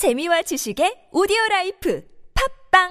재미와 지식의 오디오라이프 팝빵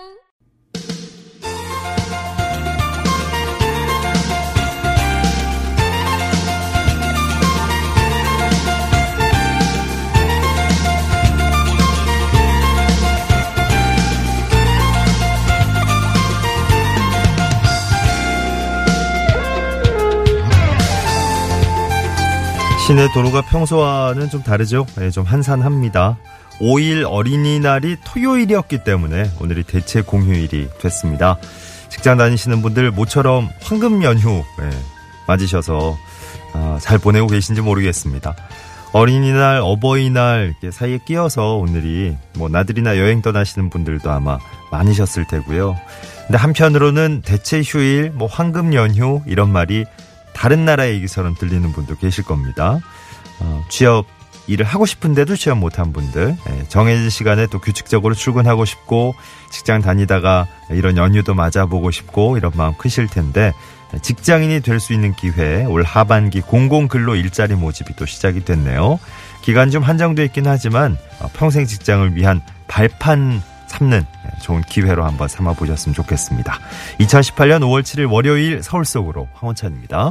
시내 도로가 평소와는 좀 다르죠? 네, 좀 한산합니다. 5일 어린이날이 토요일이었기 때문에 오늘이 대체 공휴일이 됐습니다. 직장 다니시는 분들 모처럼 황금 연휴 맞으셔서 잘 보내고 계신지 모르겠습니다. 어린이날, 어버이날 사이에 끼어서 오늘이 뭐 나들이나 여행 떠나시는 분들도 아마 많으셨을 테고요. 근데 한편으로는 대체 휴일, 뭐 황금 연휴 이런 말이 다른 나라의 얘기처럼 들리는 분도 계실 겁니다. 취업 일을 하고 싶은데도 취업 못한 분들, 정해진 시간에 또 규칙적으로 출근하고 싶고 직장 다니다가 이런 연휴도 맞아보고 싶고 이런 마음 크실 텐데 직장인이 될 수 있는 기회, 올 하반기 공공근로 일자리 모집이 또 시작이 됐네요. 기간 좀 한정돼 있긴 하지만 평생 직장을 위한 발판 삼는 좋은 기회로 한번 삼아보셨으면 좋겠습니다. 2018년 5월 7일 월요일 서울 속으로 황원찬입니다.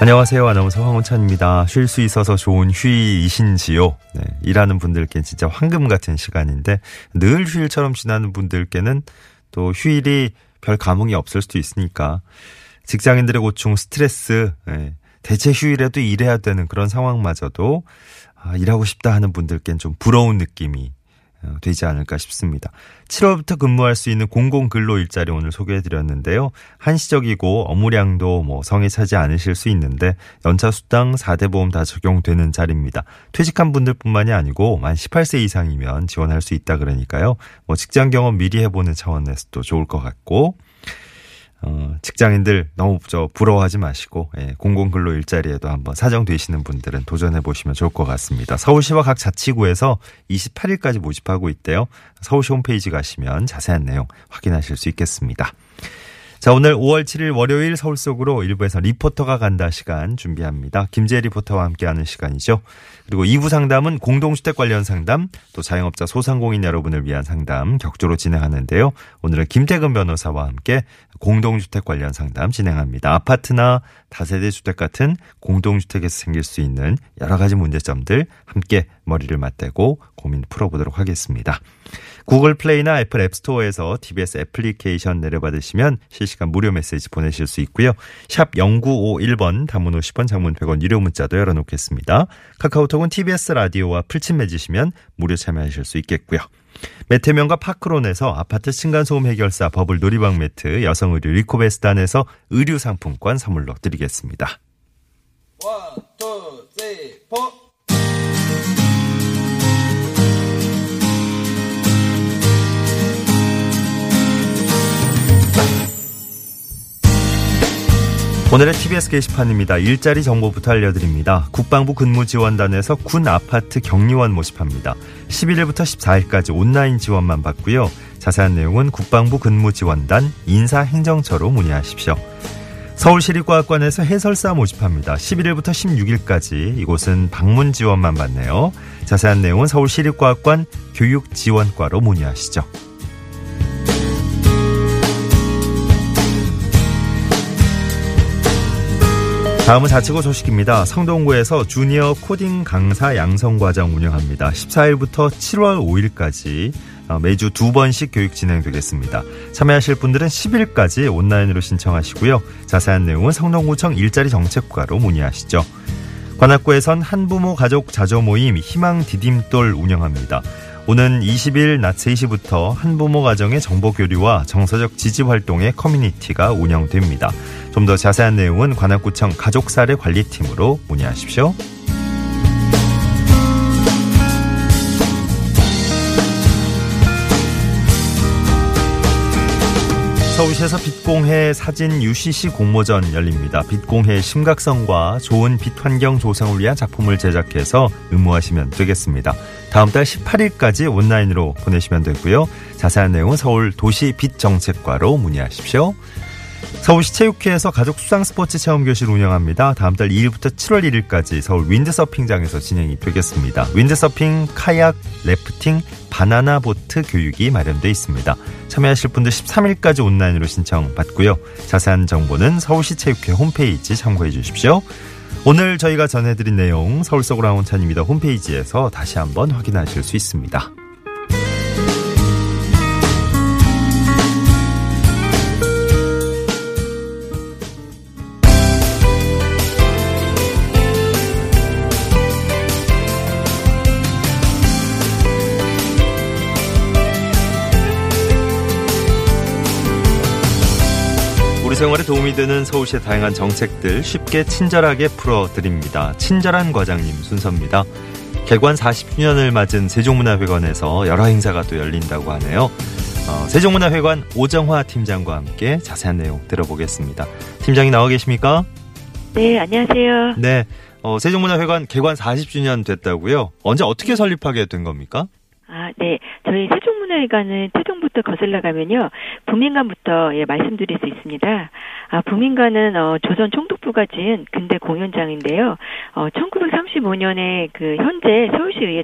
안녕하세요. 아나운서 황원찬입니다. 쉴 수 있어서 좋은 휴일이신지요? 네, 일하는 분들께는 진짜 황금 같은 시간인데 늘 휴일처럼 지나는 분들께는 또 휴일이 별 감흥이 없을 수도 있으니까 직장인들의 고충, 스트레스, 대체 휴일에도 일해야 되는 그런 상황마저도 일하고 싶다 하는 분들께는 좀 부러운 느낌이 되지 않을까 싶습니다. 7월부터 근무할 수 있는 공공근로 일자리 오늘 소개해드렸는데요. 한시적이고 업무량도 뭐 성의차지 않으실 수 있는데 연차 수당 4대 보험 다 적용되는 자리입니다. 퇴직한 분들뿐만이 아니고 만 18세 이상이면 지원할 수 있다 그러니까요. 뭐 직장 경험 미리 해보는 차원에서도 좋을 것 같고 직장인들 너무 부러워하지 마시고 공공근로 일자리에도 한번 사정되시는 분들은 도전해보시면 좋을 것 같습니다. 서울시와 각 자치구에서 28일까지 모집하고 있대요. 서울시 홈페이지 가시면 자세한 내용 확인하실 수 있겠습니다. 자, 오늘 5월 7일 월요일 서울 속으로 1부에서 리포터가 간다 시간 준비합니다. 김지애 리포터와 함께하는 시간이죠. 그리고 2부 상담은 공동주택 관련 상담, 또 자영업자 소상공인 여러분을 위한 상담 격주로 진행하는데요. 오늘은 김태근 변호사와 함께 공동주택 관련 상담 진행합니다. 아파트나 다세대 주택 같은 공동주택에서 생길 수 있는 여러 가지 문제점들 함께 머리를 맞대고 고민 풀어보도록 하겠습니다. 구글 플레이나 애플 앱스토어에서 TBS 애플리케이션 내려받으시면 실시간 무료 메시지 보내실 수 있고요. 샵 0951번, 단문 50원, 장문 100원 유료 문자도 열어놓겠습니다. 카카오톡은 TBS 라디오와 풀친 맺으시면 무료 참여하실 수 있겠고요. 매태명과 파크론에서 아파트 층간소음 해결사 버블 놀이방 매트, 여성의류 리코베스단에서 의류 상품권 선물로 드리겠습니다. 1, 2, 3, 4 오늘의 TBS 게시판입니다. 일자리 정보부터 알려드립니다. 국방부 근무지원단에서 군 아파트 격리원 모집합니다. 11일부터 14일까지 온라인 지원만 받고요. 자세한 내용은 국방부 근무지원단 인사행정처로 문의하십시오. 서울시립과학관에서 해설사 모집합니다. 11일부터 16일까지 이곳은 방문 지원만 받네요. 자세한 내용은 서울시립과학관 교육지원과로 문의하시죠. 다음은 자치구 소식입니다. 성동구에서 주니어 코딩 강사 양성과정 운영합니다. 14일부터 7월 5일까지 매주 2번씩 교육 진행되겠습니다. 참여하실 분들은 10일까지 온라인으로 신청하시고요. 자세한 내용은 성동구청 일자리 정책과로 문의하시죠. 관악구에선 한부모 가족 자조 모임 희망 디딤돌 운영합니다. 오는 20일 낮 3시부터 한부모 가정의 정보 교류와 정서적 지지 활동의 커뮤니티가 운영됩니다. 좀 더 자세한 내용은 관악구청 가족사례 관리팀으로 문의하십시오. 서울시에서 빛공해 사진 UCC 공모전 열립니다. 빛공해의 심각성과 좋은 빛 환경 조성을 위한 작품을 제작해서 응모하시면 되겠습니다. 다음 달 18일까지 온라인으로 보내시면 되고요. 자세한 내용은 서울 도시빛정책과로 문의하십시오. 서울시 체육회에서 가족 수상 스포츠 체험교실 운영합니다. 다음 달 2일부터 7월 1일까지 서울 윈드서핑장에서 진행이 되겠습니다. 윈드서핑, 카약, 래프팅, 바나나 보트 교육이 마련되어 있습니다. 참여하실 분들 13일까지 온라인으로 신청받고요. 자세한 정보는 서울시 체육회 홈페이지 참고해 주십시오. 오늘 저희가 전해드린 내용 서울 속으로 황원찬입니다. 홈페이지에서 다시 한번 확인하실 수 있습니다. 생활에 도움이 되는 서울시의 다양한 정책들 쉽게 친절하게 풀어드립니다. 친절한 과장님 순서입니다. 개관 40주년을 맞은 세종문화회관에서 여러 행사가 또 열린다고 하네요. 세종문화회관 오정화 팀장과 함께 자세한 내용 들어보겠습니다. 팀장이 나와 계십니까? 네, 안녕하세요. 네, 세종문화회관 개관 40주년 됐다고요? 언제 어떻게 설립하게 된 겁니까? 아, 네. 저희 세종문화회관은 세종부터 거슬러 가면요. 부민관부터 예, 말씀드릴 수 있습니다. 아, 부민관은 조선 총독부가 지은 근대 공연장인데요. 1935년에 그 현재 서울시의회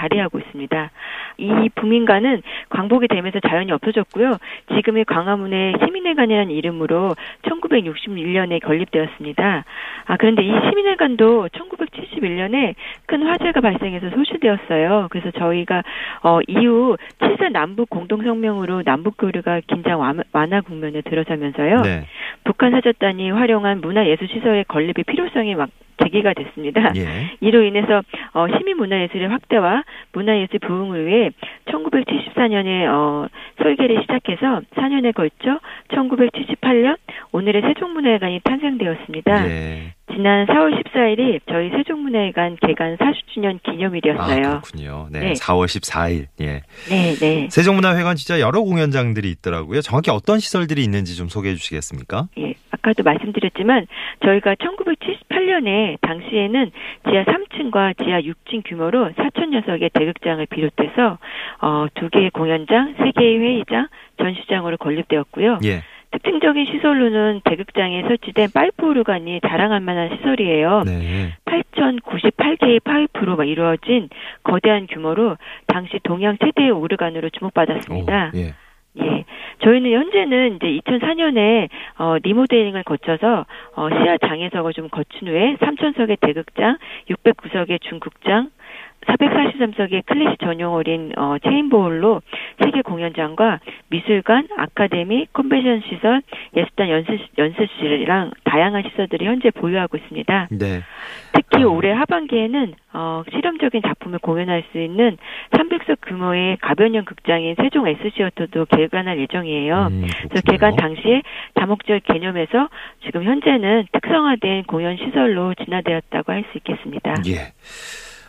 자리하고 있습니다. 이 부민관은 광복이 되면서 자연히 없어졌고요. 지금의 광화문의 시민회관이라는 이름으로 1961년에 건립되었습니다. 아, 그런데 이 시민회관도 1971년에 큰 화재가 발생해서 소실되었어요. 그래서 저희가 이후 7차 남북 공동성명으로 남북 교류가 긴장 완화 국면에 들어서면서요. 네. 북한 사절단이 활용한 문화예술시설의 건립의 필요성이 막 제기가 됐습니다. 예. 이로 인해서 시민문화예술의 확대와 문화예술 부흥을 위해 1974년에 설계를 시작해서 4년에 걸쳐 1978년 오늘의 세종문화회관이 탄생되었습니다. 예. 지난 4월 14일이 저희 세종문화회관 개관 40주년 기념일이었어요. 아, 그렇군요. 네, 네. 4월 14일. 예. 네, 네. 세종문화회관 진짜 여러 공연장들이 있더라고요. 정확히 어떤 시설들이 있는지 좀 소개해 주시겠습니까? 예. 아까도 말씀드렸지만 저희가 1978년에 당시에는 지하 3층과 지하 6층 규모로 4,000여석의 대극장을 비롯해서 2개의 공연장, 3개의 회의장, 전시장으로 건립되었고요. 예. 특징적인 시설로는 대극장에 설치된 파이프 오르간이 자랑할 만한 시설이에요. 네. 8,098개의 파이프로 이루어진 거대한 규모로 당시 동양 최대의 오르간으로 주목받았습니다. 오, 예. 예. 저희는 현재는 이제 2004년에 리모델링을 거쳐서 시야 장애석을 좀 거친 후에 3,000석의 대극장, 609석의 중극장, 443석의 클래식 전용 어린 체인보홀로 세계 공연장과 미술관, 아카데미, 컨벤션 시설, 예술단 연습실이랑 다양한 시설들이 현재 보유하고 있습니다. 네. 특히 올해 하반기에는 실험적인 작품을 공연할 수 있는 300석 규모의 가변형 극장인 세종 S시어터도 개관할 예정이에요. 그래서 개관 당시에 다목적 개념에서 지금 현재는 특성화된 공연 시설로 진화되었다고 할 수 있겠습니다. 예.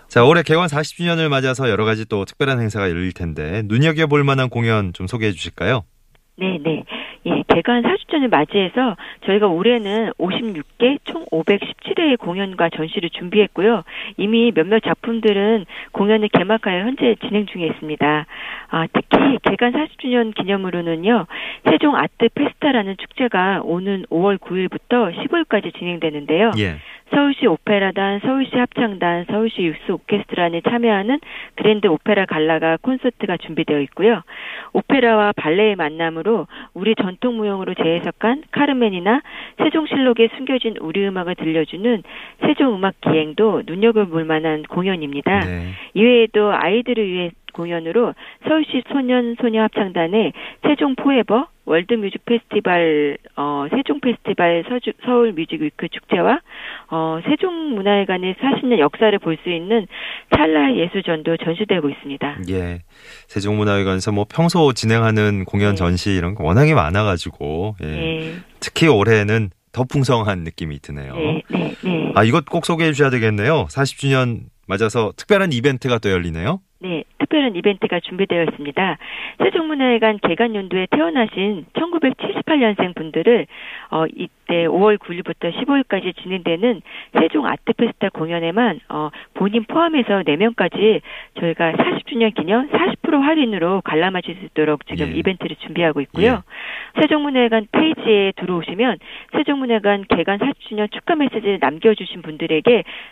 자, 올해 개관 40주년을 맞아서 여러 가지 또 특별한 행사가 열릴 텐데 눈여겨볼 만한 공연 좀 소개해 주실까요? 네. 예, 개관 40주년을 맞이해서 저희가 올해는 56개 총 517회의 공연과 전시를 준비했고요. 이미 몇몇 작품들은 공연을 개막하여 현재 진행 중에 있습니다. 아, 특히 개관 40주년 기념으로는요. 세종 아트 페스타라는 축제가 오는 5월 9일부터 15일까지 진행되는데요. 예. 서울시 오페라단, 서울시 합창단, 서울시 유스 오케스트라에 참여하는 그랜드 오페라 갈라가 콘서트가 준비되어 있고요. 오페라와 발레의 만남으로 우리 전통 무용으로 재해석한 카르멘이나 세종실록에 숨겨진 우리 음악을 들려주는 세종음악기행도 눈여겨볼 만한 공연입니다. 네. 이외에도 아이들을 위해 공연으로 서울시 소년소녀합창단의 세종 포에버 월드뮤직페스티벌 세종페스티벌 서울 뮤직위크 축제와 세종문화회관의 40년 역사를 볼 수 있는 찰나 예술전도 전시되고 있습니다. 예, 세종문화회관에서 뭐 평소 진행하는 공연 네. 전시 이런 거 워낙에 많아가지고 예. 네. 특히 올해는 더 풍성한 느낌이 드네요. 네. 아, 이것 꼭 소개해 주셔야 되겠네요. 40주년 맞아서 특별한 이벤트가 또 열리네요. 네. 특별한 이벤트가 준비되어 있습니다. 세종문화회관 개관 연도에 태어나신 1978년생 분들을 이때 5월 9일부터 15일까지 진행되는 세종 아트페스타 공연에만 본인 포함해서 4명까지 저희가 40주년 기념 40% 할인으로 관람하실 수 있도록 지금 이벤트를 준비하고 있고요. 예. 세종문화회관 페이지에 들어오시면 세종문화회관 개관 40주년 축하 메시지를 남겨주신 분들에게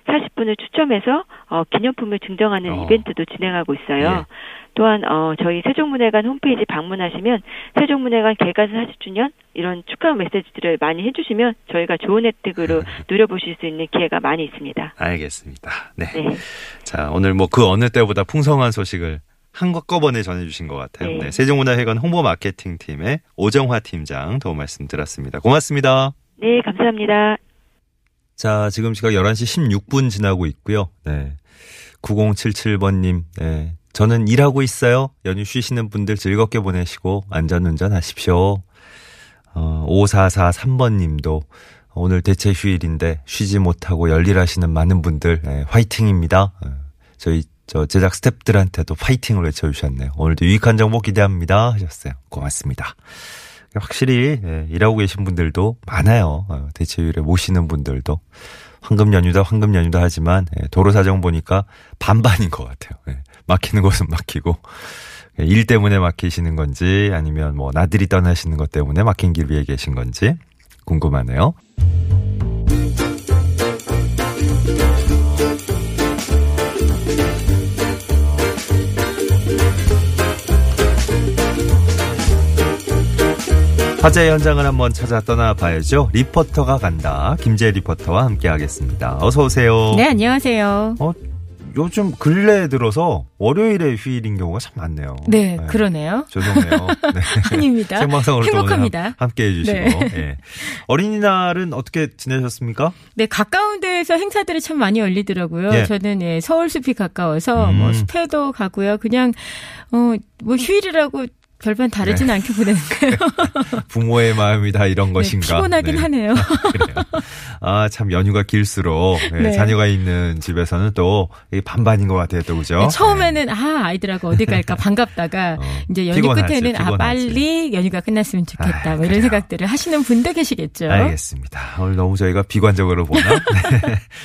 40분을 추첨해서 기념품을 증정하는 이벤트도 진행하고 있어요. 예. 또한 저희 세종문화회관 홈페이지 방문하시면 세종문화회관 개관 40주년 이런 축하 메시지들을 많이 해주시면 저희가 좋은 혜택으로 누려보실 수 있는 기회가 많이 있습니다. 알겠습니다. 네. 네. 자, 오늘 뭐 그 어느 때보다 풍성한 소식을 한꺼번에 전해주신 것 같아요. 네. 네. 세종문화회관 홍보 마케팅팀의 오정화 팀장 도움 말씀 드렸습니다. 고맙습니다. 네, 감사합니다. 자, 지금 시각 11시 16분 지나고 있고요. 네. 9077번님, 네. 저는 일하고 있어요. 연휴 쉬시는 분들 즐겁게 보내시고 안전운전 하십시오. 5443번님도 오늘 대체 휴일인데 쉬지 못하고 열일하시는 많은 분들 화이팅입니다. 저희 제작 스태프들한테도 화이팅을 외쳐주셨네요. 오늘도 유익한 정보 기대합니다 하셨어요. 고맙습니다. 확실히 일하고 계신 분들도 많아요. 대체 휴일에 못 쉬는 분들도. 황금 연휴다 하지만 도로 사정 보니까 반반인 것 같아요. 막히는 곳은 막히고 일 때문에 막히시는 건지 아니면 뭐 나들이 떠나시는 것 때문에 막힌 길 위에 계신 건지 궁금하네요. 화제의 현장을 한번 찾아 떠나봐야죠. 리포터가 간다. 김지애 리포터와 함께하겠습니다. 어서 오세요. 네, 안녕하세요. 요즘 근래에 들어서 월요일에 휴일인 경우가 참 많네요. 네, 네. 그러네요. 죄송해요. 네. 아닙니다. 생방송으로 행복합니다. 함께해 주시고. 네. 네. 어린이날은 어떻게 지내셨습니까? 네, 가까운 데에서 행사들이 참 많이 열리더라고요. 네. 저는 서울숲이 가까워서 뭐 숲에도 가고요. 그냥 뭐 휴일이라고 별반 다르진 않게 보내는 거예요. 부모의 마음이 다 이런 것인가. 피곤하긴 하네요. 아, 참 연휴가 길수록 자녀가 있는 집에서는 또 반반인 것 같아요. 또 그죠? 처음에는 아이들하고 어디 갈까 반갑다가 이제 연휴 끝에는 피곤하지. 빨리 연휴가 끝났으면 좋겠다. 뭐 이런 생각들을 하시는 분도 계시겠죠. 알겠습니다. 오늘 너무 저희가 비관적으로 보나?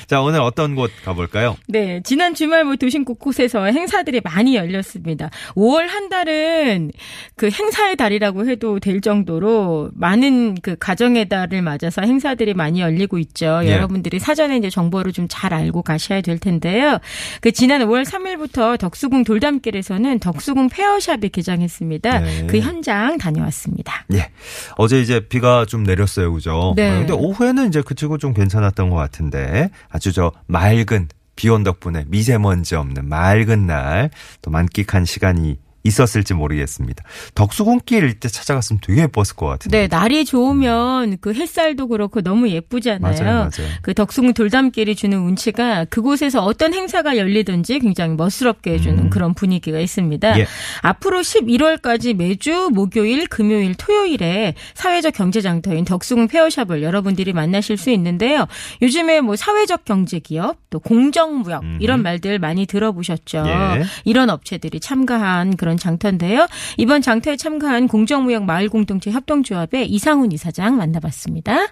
자, 오늘 어떤 곳 가볼까요? 네, 지난 주말 뭐 도심 곳곳에서 행사들이 많이 열렸습니다. 5월 한 달은 그 행사의 달이라고 해도 될 정도로 많은 그 가정의 달을 맞아서 행사들이 많이 열리고 있죠. 예. 여러분들이 사전에 이제 정보를 좀 잘 알고 가셔야 될 텐데요. 그 지난 5월 3일부터 덕수궁 돌담길에서는 덕수궁 페어샵이 개장했습니다. 네. 그 현장 다녀왔습니다. 예. 어제 이제 비가 좀 내렸어요, 그죠? 네. 근데 오후에는 이제 그치고 좀 괜찮았던 것 같은데 아주 저 맑은 비온 덕분에 미세먼지 없는 맑은 날 또 만끽한 시간이 있었을지 모르겠습니다. 덕수궁길 때 찾아갔으면 되게 예뻤을 것 같은데. 네, 날이 좋으면 그 햇살도 그렇고 너무 예쁘잖아요. 맞아요. 그 덕수궁 돌담길이 주는 운치가 그곳에서 어떤 행사가 열리든지 굉장히 멋스럽게 해주는 그런 분위기가 있습니다. 예. 앞으로 11월까지 매주 목요일, 금요일, 토요일에 사회적 경제장터인 덕수궁 페어샵을 여러분들이 만나실 수 있는데요. 요즘에 뭐 사회적 경제기업, 또 공정무역 이런 말들 많이 들어보셨죠. 예. 이런 업체들이 참가한 그런 장터인데요. 이번 장터에 참가한 공정무역 마을공동체 협동조합의 이상훈 이사장 만나봤습니다.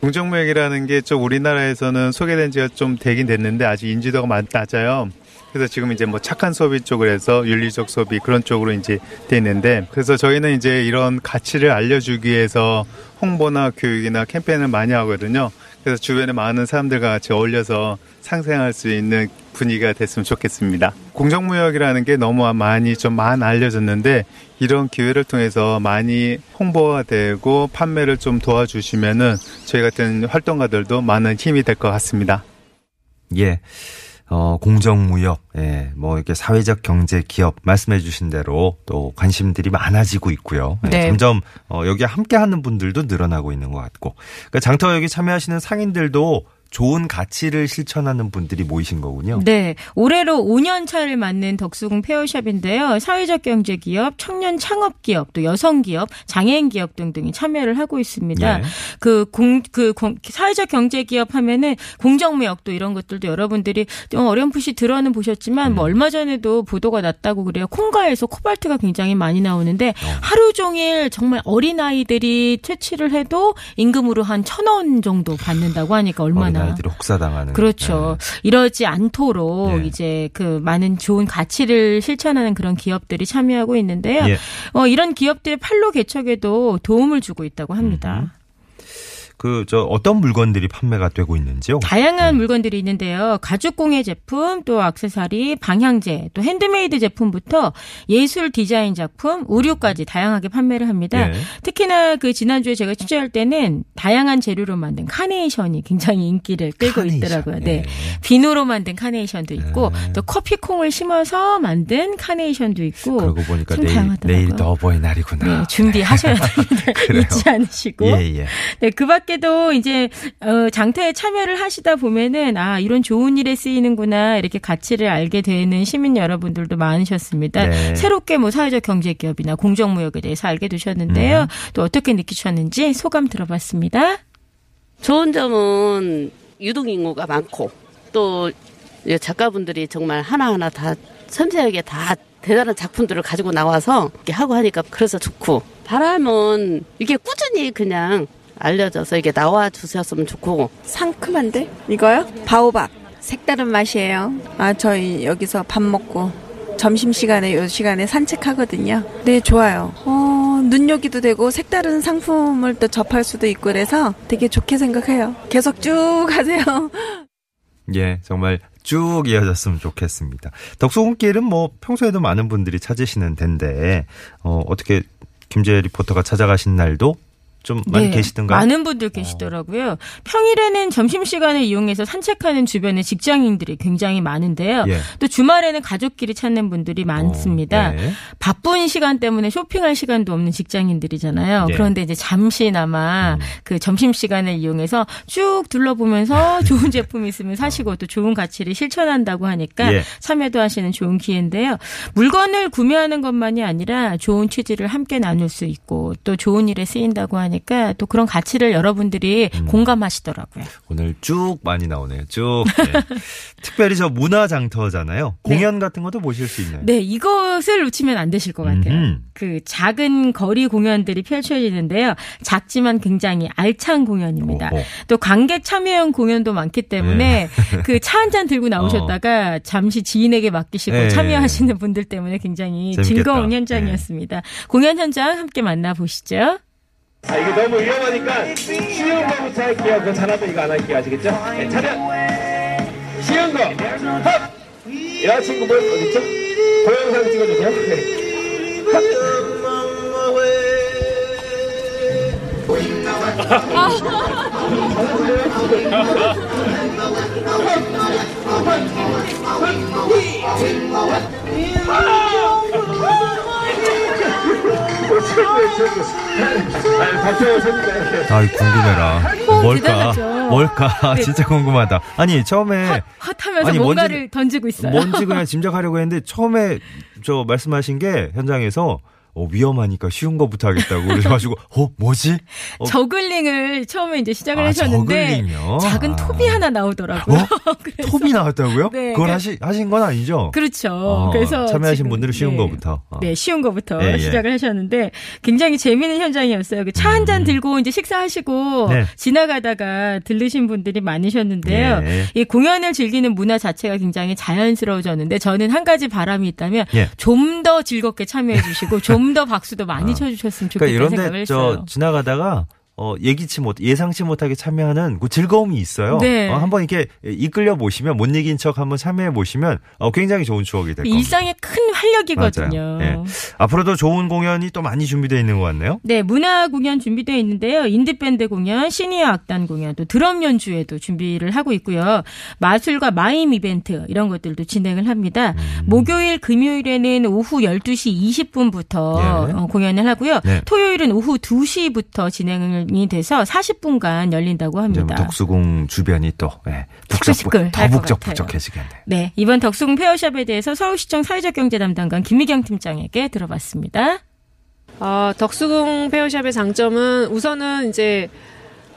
공정무역이라는 게 좀 우리나라에서는 소개된 지가 좀 되긴 됐는데 아직 인지도가 낮아요. 그래서 지금 이제 뭐 착한 소비 쪽으로 해서 윤리적 소비 그런 쪽으로 이제 돼 있는데 그래서 저희는 이제 이런 가치를 알려주기 위해서 홍보나 교육이나 캠페인을 많이 하거든요. 그래서 주변에 많은 사람들과 같이 어울려서 상생할 수 있는 분위기가 됐으면 좋겠습니다. 공정무역이라는 게 너무 많이 알려졌는데 이런 기회를 통해서 많이 홍보가 되고 판매를 좀 도와주시면은 저희 같은 활동가들도 많은 힘이 될 것 같습니다. 예. 공정무역, 뭐, 이렇게 사회적 경제 기업, 말씀해주신 대로 또 관심들이 많아지고 있고요. 네. 점점, 여기 함께하는 분들도 늘어나고 있는 것 같고. 그러니까 장터역에 참여하시는 상인들도 좋은 가치를 실천하는 분들이 모이신 거군요. 네. 올해로 5년 차를 맞는 덕수궁 페어샵인데요. 사회적 경제 기업, 청년 창업 기업, 또 여성 기업, 장애인 기업 등등이 참여를 하고 있습니다. 네. 사회적 경제 기업 하면은 공정무역도 이런 것들도 여러분들이 좀 어렴풋이 들어는 보셨지만 뭐 얼마 전에도 보도가 났다고 그래요. 콩가에서 코발트가 굉장히 많이 나오는데 하루 종일 정말 어린아이들이 채취를 해도 임금으로 한 1,000원 정도 받는다고 하니까 얼마나 아이들이 혹사당하는. 그렇죠. 네. 이러지 않도록 네. 이제 그 많은 좋은 가치를 실천하는 그런 기업들이 참여하고 있는데요. 네. 이런 기업들의 판로 개척에도 도움을 주고 있다고 합니다. 어떤 물건들이 판매가 되고 있는지요? 다양한 물건들이 있는데요. 가죽공예 제품, 또 액세서리, 방향제, 또 핸드메이드 제품부터 예술 디자인 작품, 의류까지 다양하게 판매를 합니다. 예. 특히나 지난주에 제가 취재할 때는 다양한 재료로 만든 카네이션이 굉장히 인기를 끌고 있더라고요. 네. 예. 비누로 만든 카네이션도 있고, 예. 또 커피콩을 심어서 만든 카네이션도 있고. 그러고 보니까 내일 너버의 날이구나. 네, 준비하셔야 됩니다. 잊지 않으시고. 예. 네, 그 밖에 또 이제 장터에 참여를 하시다 보면은 이런 좋은 일에 쓰이는구나 이렇게 가치를 알게 되는 시민 여러분들도 많으셨습니다. 네. 새롭게 사회적 경제 기업이나 공정무역에 대해서 알게 되셨는데요. 또 어떻게 느끼셨는지 소감 들어봤습니다. 좋은 점은 유동인구가 많고 또 작가분들이 정말 하나하나 다 섬세하게 다 대단한 작품들을 가지고 나와서 이렇게 하고 하니까 그래서 좋고 바람은 이게 꾸준히 그냥 알려져서 이게 나와주셨으면 좋고 상큼한데? 이거요? 바오밥 색다른 맛이에요. 저희 여기서 밥 먹고 점심시간에 요 시간에 산책하거든요. 네, 좋아요. 눈여기도 되고 색다른 상품을 또 접할 수도 있고 그래서 되게 좋게 생각해요. 계속 쭉 하세요. 예, 정말 쭉 이어졌으면 좋겠습니다. 덕수궁길은 평소에도 많은 분들이 찾으시는 데인데 어떻게 김지애 리포터가 찾아가신 날도 좀 많이 계시던가요? 많은 분들 계시더라고요. 평일에는 점심시간을 이용해서 산책하는 주변에 직장인들이 굉장히 많은데요. 예. 또 주말에는 가족끼리 찾는 분들이 많습니다. 네. 바쁜 시간 때문에 쇼핑할 시간도 없는 직장인들이잖아요. 예. 그런데 이제 잠시나마 그 점심시간을 이용해서 쭉 둘러보면서 좋은 제품 있으면 사시고 또 좋은 가치를 실천한다고 하니까 참여도 하시는 좋은 기회인데요. 물건을 구매하는 것만이 아니라 좋은 취지를 함께 나눌 수 있고 또 좋은 일에 쓰인다고 하니까 또 그런 가치를 여러분들이 공감하시더라고요. 오늘 쭉 많이 나오네요. 쭉. 네. 특별히 저 문화장터잖아요. 공연 같은 것도 보실 수 있나요? 네. 이것을 놓치면 안 되실 것 같아요. 그 작은 거리 공연들이 펼쳐지는데요. 작지만 굉장히 알찬 공연입니다. 또 관객 참여형 공연도 많기 때문에 그 차 한 잔 들고 나오셨다가 잠시 지인에게 맡기시고 참여하시는 분들 때문에 굉장히 재밌겠다. 즐거운 현장이었습니다. 공연 현장 함께 만나보시죠. 이게 너무 위험하니까 쉬운 거부터 할게요. 그거 잘하면 이거 안 할게요. 아시겠죠? 네, 차렷! 쉬운 거! 헙! 여자친구 뭐 어딨죠? 동영상 찍어주세요. 궁금해라. 뭘까? 네. 진짜 궁금하다. 아니, 처음에. 헛하면서 뭔가를 던지고 있어요. 뭔지 그냥 짐작하려고 했는데, 처음에 말씀하신 게 현장에서 위험하니까 쉬운 거부터 하겠다고 그래가지고 뭐지? 저글링을 처음에 이제 시작을 하셨는데 저글링이요? 작은 톱이 하나 나오더라고요. 톱이 나왔다고요? 네. 그걸 하신 건 아니죠? 그렇죠. 그래서 참여하신 분들은 쉬운 거부터. 네, 쉬운 거부터 시작을 하셨는데 굉장히 재미있는 현장이었어요. 그 차 한 잔 들고 이제 식사하시고 지나가다가 들르신 분들이 많으셨는데요. 이 공연을 즐기는 문화 자체가 굉장히 자연스러워졌는데 저는 한 가지 바람이 있다면 좀 더 즐겁게 참여해 주시고 좀 더 박수도 많이 쳐주셨으면 좋겠다는 생각을 했어요. 그러니까 이런데 지나가다가 예상치 못하게 참여하는 그 즐거움이 있어요. 네. 한번 이렇게 이끌려 보시면 못 이긴 척 한번 참여해 보시면 굉장히 좋은 추억이 될 겁니다. 일상의 큰 활력이거든요. 네. 앞으로도 좋은 공연이 또 많이 준비되어 있는 것 같네요. 네. 문화 공연 준비되어 있는데요. 인디밴드 공연, 시니어 악단 공연, 또 드럼 연주회도 준비를 하고 있고요. 마술과 마임 이벤트 이런 것들도 진행을 합니다. 목요일, 금요일에는 오후 12시 20분부터 공연을 하고요. 토요일은 오후 2시부터 진행을 시간이 돼서 40분간 열린다고 합니다. 덕수궁 주변이 또 네, 더 북적북적해지겠네요. 네, 이번 덕수궁 페어샵에 대해서 서울시청 사회적경제 담당관 김미경 팀장에게 들어봤습니다. 덕수궁 페어샵의 장점은 우선은 이제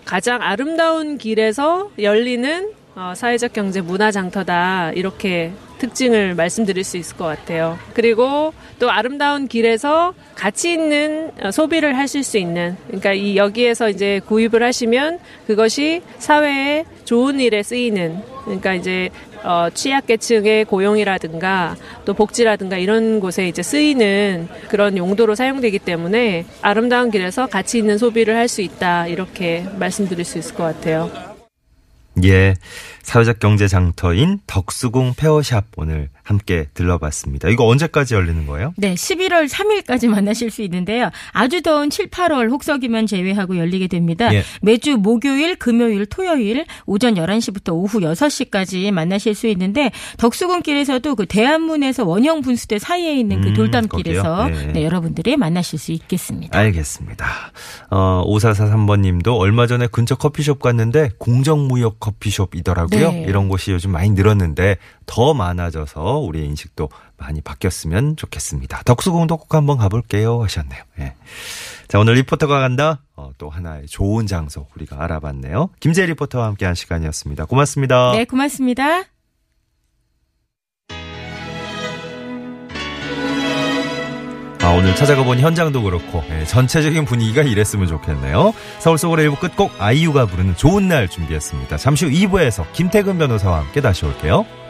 가장 아름다운 길에서 열리는 사회적 경제 문화 장터다, 이렇게 특징을 말씀드릴 수 있을 것 같아요. 그리고 또 아름다운 길에서 가치 있는 소비를 하실 수 있는, 그러니까 이 여기에서 이제 구입을 하시면 그것이 사회에 좋은 일에 쓰이는, 그러니까 이제 취약계층의 고용이라든가 또 복지라든가 이런 곳에 이제 쓰이는 그런 용도로 사용되기 때문에 아름다운 길에서 가치 있는 소비를 할 수 있다, 이렇게 말씀드릴 수 있을 것 같아요. 예, 사회적 경제 장터인 덕수궁 페어샵 오늘 함께 들러봤습니다. 이거 언제까지 열리는 거예요? 네, 11월 3일까지 만나실 수 있는데요. 아주 더운 7, 8월 혹서기만 제외하고 열리게 됩니다. 예. 매주 목요일, 금요일, 토요일 오전 11시부터 오후 6시까지 만나실 수 있는데, 덕수궁길에서도 그 대한문에서 원형 분수대 사이에 있는 그 돌담길에서 네, 여러분들이 만나실 수 있겠습니다. 알겠습니다. 5443번님도 얼마 전에 근처 커피숍 갔는데 공정무역 커피숍이더라고요. 네. 이런 곳이 요즘 많이 늘었는데 더 많아져서 우리의 인식도 많이 바뀌었으면 좋겠습니다. 덕수궁도 꼭 한번 가볼게요 하셨네요. 예. 자, 오늘 리포터가 간다. 또 하나의 좋은 장소 우리가 알아봤네요. 김지애 리포터와 함께한 시간이었습니다. 고맙습니다. 네, 고맙습니다. 오늘 찾아가 본 현장도 그렇고 전체적인 분위기가 이랬으면 좋겠네요. 서울 속으로 1부 끝곡 아이유가 부르는 좋은 날 준비했습니다. 잠시 후 2부에서 김태근 변호사와 함께 다시 올게요.